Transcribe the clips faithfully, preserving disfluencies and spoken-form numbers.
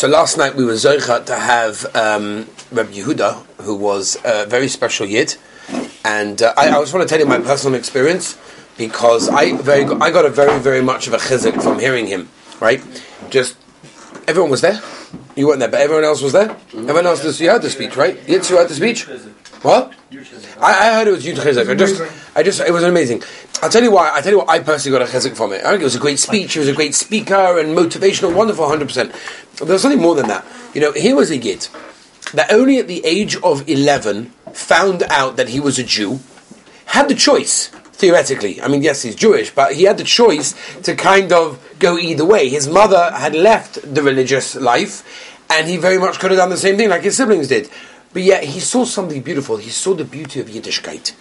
So last night we were Zocha to have um, Reb Yehuda, who was a very special Yid, and uh, I, I just want to tell you my personal experience, because I very I got a very very much of a chizuk from hearing him. Right, just everyone was there. You weren't there, but everyone else was there. Everyone else was. You heard the speech, right? You heard the speech. What? I, I heard it was Yud Chizuk. I just, I just, it was amazing. I'll tell you why. I tell you what. I personally got a chizuk from it. I think it was a great speech. He was a great speaker and motivational, wonderful, one hundred percent. But there was something more than that. You know, he was a Yid that only at the age of eleven found out that he was a Jew, had the choice. Theoretically, I mean, yes, he's Jewish, but he had the choice to kind of go either way. His mother had left the religious life, and he very much could have done the same thing like his siblings did. But yet, he saw something beautiful. He saw the beauty of Yiddishkeit.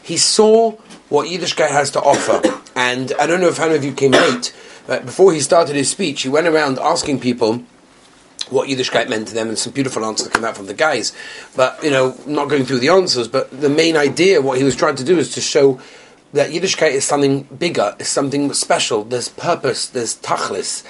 He saw what Yiddishkeit has to offer. And I don't know if any of you came late, but before he started his speech, he went around asking people what Yiddishkeit meant to them, and some beautiful answers come out from the guys. But, you know, not going through the answers, but the main idea, what he was trying to do is to show that Yiddishkeit is something bigger, is something special. There's purpose, there's tachlis,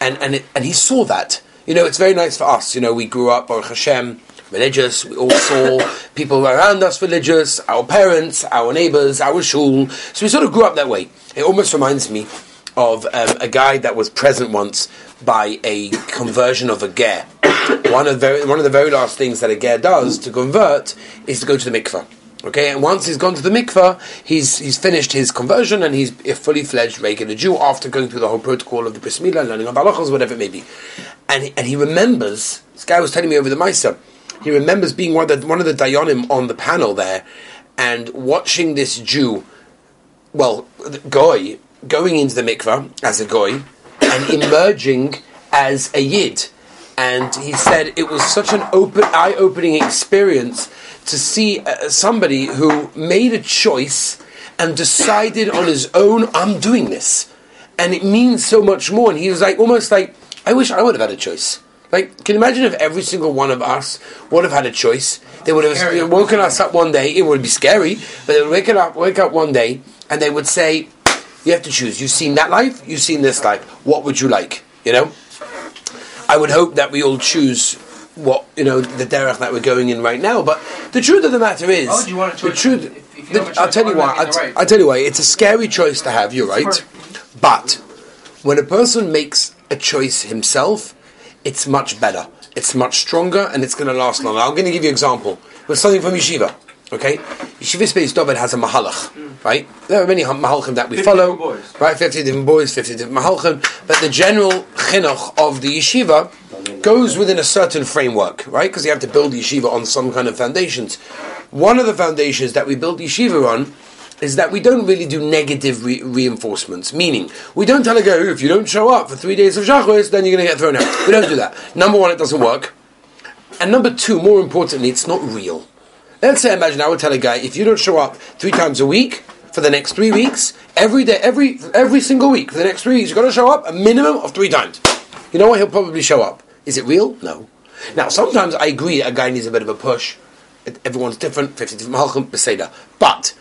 and and it, and he saw that. You know, it's very nice for us. You know, we grew up, Baruch Hashem, religious. We all saw people around us religious, our parents, our neighbors, our shul. So we sort of grew up that way. It almost reminds me of um, a guy that was present once by a conversion of a ger. One of very one of the very last things that a ger does to convert is to go to the mikveh. Okay, and once he's gone to the mikveh, he's he's finished his conversion and he's a fully fledged regular Jew after going through the whole protocol of the bris milah, learning on halachos, whatever it may be. And he, and he remembers. This guy was telling me over the ma'aser. He remembers being one of the, one of the dayanim on the panel there, and watching this Jew, well, goy, going into the mikveh as a goy and emerging as a Yid. And he said it was such an open, eye-opening experience to see uh, somebody who made a choice and decided on his own, I'm doing this. And it means so much more. And he was like, almost like, I wish I would have had a choice. Like, can you imagine if every single one of us would have had a choice? They would have scary. woken us up one day. It would be scary, but they would wake up, wake up one day and they would say, you have to choose. You've seen that life, you've seen this life. What would you like? You know? I would hope that we all choose what, you know, the derech that we're going in right now. But the truth of the matter is, oh, do you want to the truth. If, if you the, choice, I'll tell you why. I'll, t- right. I'll tell you why. It's a scary choice to have. You're right. But when a person makes a choice himself, it's much better. It's much stronger, and it's going to last longer. I'm going to give you an example with something from yeshiva. Okay, Yeshiva Space Dovid has a mahalach, mm. right? There are many mahalchim that we follow, right? Fifty different boys, fifty different mahalchim, but the general chenuch of the yeshiva goes within a certain framework, right? Because you have to build yeshiva on some kind of foundations. One of the foundations that we build yeshiva on is that we don't really do negative re- reinforcements, meaning we don't tell a girl, if you don't show up for three days of Shachos, then you're going to get thrown out. We don't do that. Number one, it doesn't work, and number two, more importantly, it's not real. Let's say, imagine I would tell a guy, if you don't show up three times a week for the next three weeks, every day, every every single week for the next three weeks, you've got to show up a minimum of three times. You know what? He'll probably show up. Is it real? No. Now, sometimes I agree a guy needs a bit of a push. Everyone's different, fifty different malchim, beseda. But,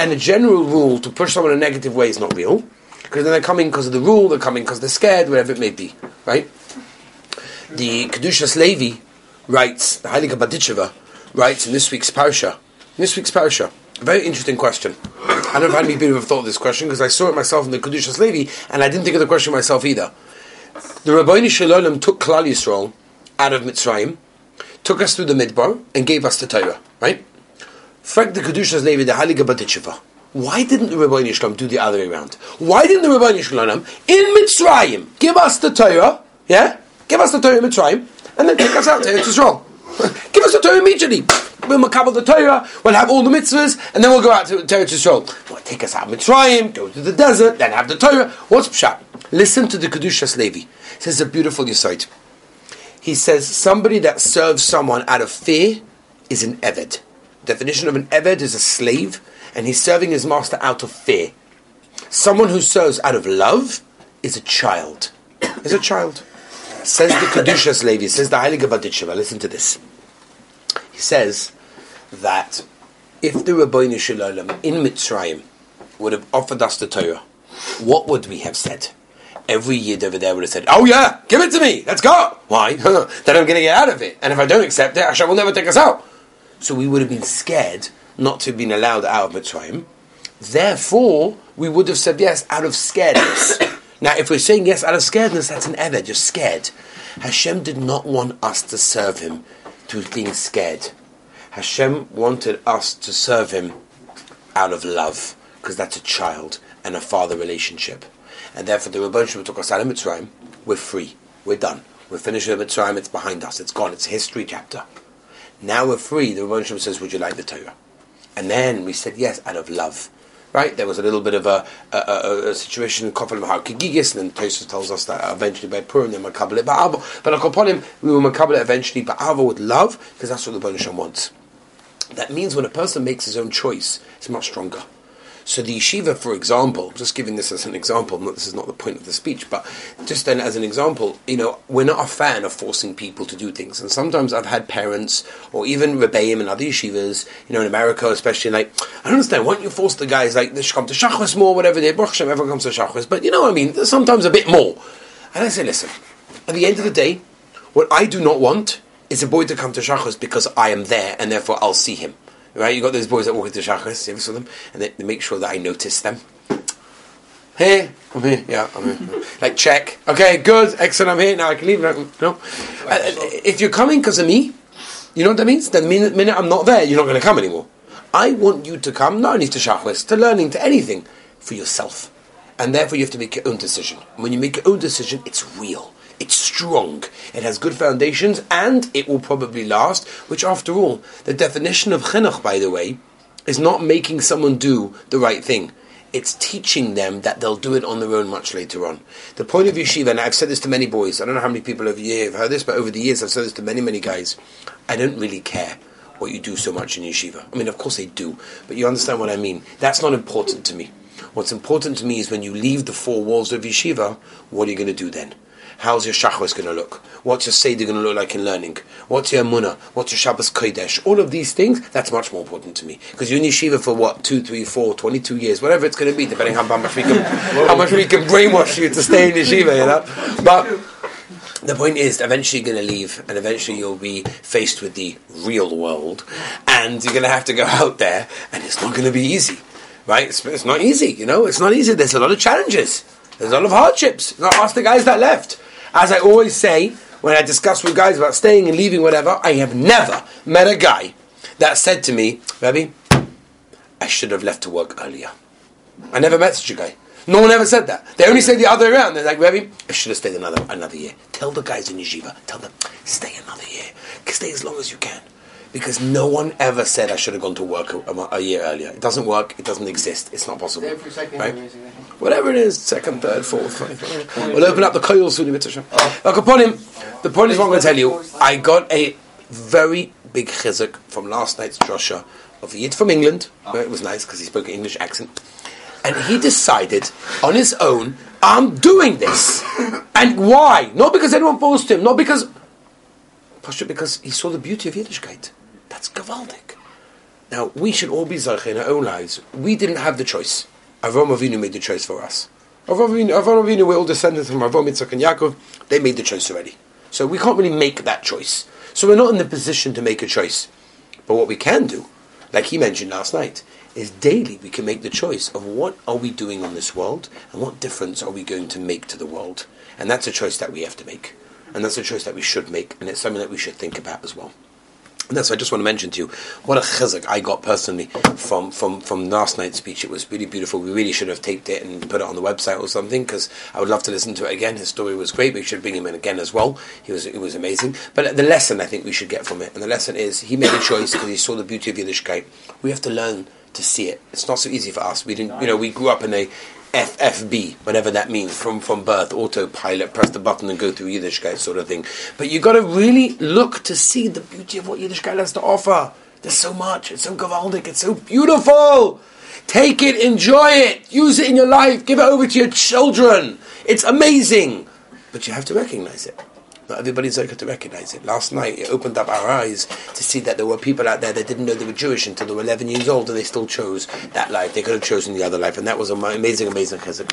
and a general rule to push someone in a negative way is not real, because then they're coming because of the rule, they're coming because they're scared, whatever it may be, right? The Kedushas Levi writes, the Heilige Berditchever writes in this week's parasha, in this week's parasha, a very interesting question. I don't know if any people have thought of this question, because I saw it myself in the Kedushas Levi, and I didn't think of the question myself either. The Ribbono shel Olam took Klal Yisroel out of Mitzrayim, took us through the Midbar, and gave us the Torah, right? Frag the Kedushas Levi, the Heilige Berditchever. Why didn't the Ribbono shel Olam do the other way around? Why didn't the Ribbono shel Olam, in Mitzrayim, give us the Torah, yeah? Give us the Torah in Mitzrayim, and then take us out to Yisroel. Give us the Torah immediately. We'll makabel the Torah, we'll have all the mitzvahs, and then we'll go out to Torah Yisroel. Well, take us out of Mitzrayim, go to the desert, then have the Torah. What's pshat? Listen to the Kedushas Levi. It says a beautiful yesod. He says, somebody that serves someone out of fear is an Eved. The definition of an Eved is a slave, and he's serving his master out of fear. Someone who serves out of love is a child. Is a child. Says the Kedushas Levi, says the Heilige Berditchever, listen to this. He says that if the Ribbono shel Olam in Mitzrayim would have offered us the Torah, what would we have said? every Yid over there would have said, "Oh yeah, give it to me, let's go." Why? Then I'm going to get out of it, and if I don't accept it, Hashem will never take us out. So we would have been scared not to have been allowed out of Mitzrayim. Therefore, we would have said yes out of scaredness. Now, if we're saying yes out of scaredness, that's an Eved, just scared. Hashem did not want us to serve Him through being scared. Hashem wanted us to serve Him out of love, because that's a child and a father relationship. And therefore, the Ribbono shel Olam took us out of Mitzrayim. We're free. We're done. We're finished with Mitzrayim. It's behind us. It's gone. It's a history chapter. Now we're free. The Ribbono shel Olam says, "Would you like the Torah?" And then we said yes out of love. Right, there was a little bit of a, a, a, a situation in Kafelim ha'kigges, and then Tosafos tells us that eventually by purim they makabel it ba'avo. But on purim we will makabel it eventually ba'avo with love, because that's what the Ribbono shel Olam wants. That means when a person makes his own choice, it's much stronger. So the yeshiva, for example, just giving this as an example, this is not the point of the speech, but just then as an example, you know, we're not a fan of forcing people to do things. And sometimes I've had parents, or even Rebbeim and other yeshivas, you know, in America especially, like, I don't understand, why don't you force the guys, like, they should come to Shachos more, whatever they, Baruch Hashem, everyone comes to Shachos, but you know what I mean, there's sometimes a bit more. And I say, listen, at the end of the day, what I do not want is a boy to come to Shachos because I am there, and therefore I'll see him. Right, you got those boys that walk into Shachos, you ever saw them? And they, they make sure that I notice them. Hey, I'm here, yeah, I'm here. Like, check. Okay, good, excellent, I'm here, now I can leave. No. Uh, if you're coming because of me, you know what that means? The minute, minute I'm not there, you're not going to come anymore. I want you to come, not only to Shachos, to learning, to anything, for yourself. And therefore you have to make your own decision. When you make your own decision, it's real. It's strong, it has good foundations, and it will probably last, which after all, the definition of chenuch, by the way, is not making someone do the right thing. It's teaching them that they'll do it on their own much later on. The point of yeshiva, and I've said this to many boys, I don't know how many people over the years have heard this, but over the years I've said this to many, many guys, I don't really care what you do so much in yeshiva. I mean, of course they do, but you understand what I mean. That's not important to me. What's important to me is when you leave the four walls of yeshiva, what are you going to do then? How's your Shachos going to look? What's your sedi going to look like in learning? What's your munah? What's your Shabbos Kodesh? All of these things, that's much more important to me. Because you're in yeshiva for what, two, three, four, twenty-two years, whatever it's going to be, depending how much we can, how much we can brainwash you to stay in yeshiva, you know? But the point is, eventually you're going to leave, and eventually you'll be faced with the real world, and you're going to have to go out there, and it's not going to be easy, right? It's, it's not easy, you know? It's not easy. There's a lot of challenges. There's a lot of hardships. Now ask the guys that left. As I always say, when I discuss with guys about staying and leaving, whatever, I have never met a guy that said to me, "Rabbi, I should have left to work earlier." I never met such a guy. No one ever said that. They only say the other way around. They're like, "Rabbi, I should have stayed another another year." Tell the guys in yeshiva, tell them, stay another year. Stay as long as you can. Because no one ever said I should have gone to work a, a, a year earlier. It doesn't work. It doesn't exist. It's not possible. Second, right? Whatever it is, second, third, fourth, fifth. We'll open up the koil soon. Look upon him. The point is what I'm going to tell you. I got a very big chizuk from last night's drasha of the Yid from England. Where it was nice because he spoke an English accent. And he decided on his own, I'm doing this. And why? Not because anyone forced him. Not because... Because he saw the beauty of Yiddishkeit. That's gewaldic. Now, we should all be Zarech in our own lives. We didn't have the choice. Avraham Avinu made the choice for us. Avraham Avinu, we're all descendants from Avraham, Yitzchak and Yaakov. They made the choice already. So we can't really make that choice. So we're not in the position to make a choice. But what we can do, like he mentioned last night, is daily we can make the choice of what are we doing on this world and what difference are we going to make to the world. And that's a choice that we have to make. And that's a choice that we should make, and it's something that we should think about as well. And that's what I just want to mention to you. What a chizuk I got personally from, from, from last night's speech. It was really beautiful. We really should have taped it and put it on the website or something, because I would love to listen to it again. His story was great. We should bring him in again as well. He was it was amazing. But the lesson I think we should get from it, and the lesson is he made a choice because he saw the beauty of Yiddishkeit. We have to learn to see it. It's not so easy for us. We didn't, you know, we grew up in a F F B, whatever that means, from, from birth, autopilot, press the button and go through Yiddishkeit sort of thing. But you've got to really look to see the beauty of what Yiddishkeit has to offer. There's so much. It's so gewaldic. It's so beautiful. Take it, enjoy it, use it in your life, give it over to your children. It's amazing. But you have to recognize it. Not everybody's able to recognize it. Last night, it opened up our eyes to see that there were people out there that didn't know they were Jewish until they were eleven years old, and they still chose that life. They could have chosen the other life, and that was an amazing, amazing chizuk.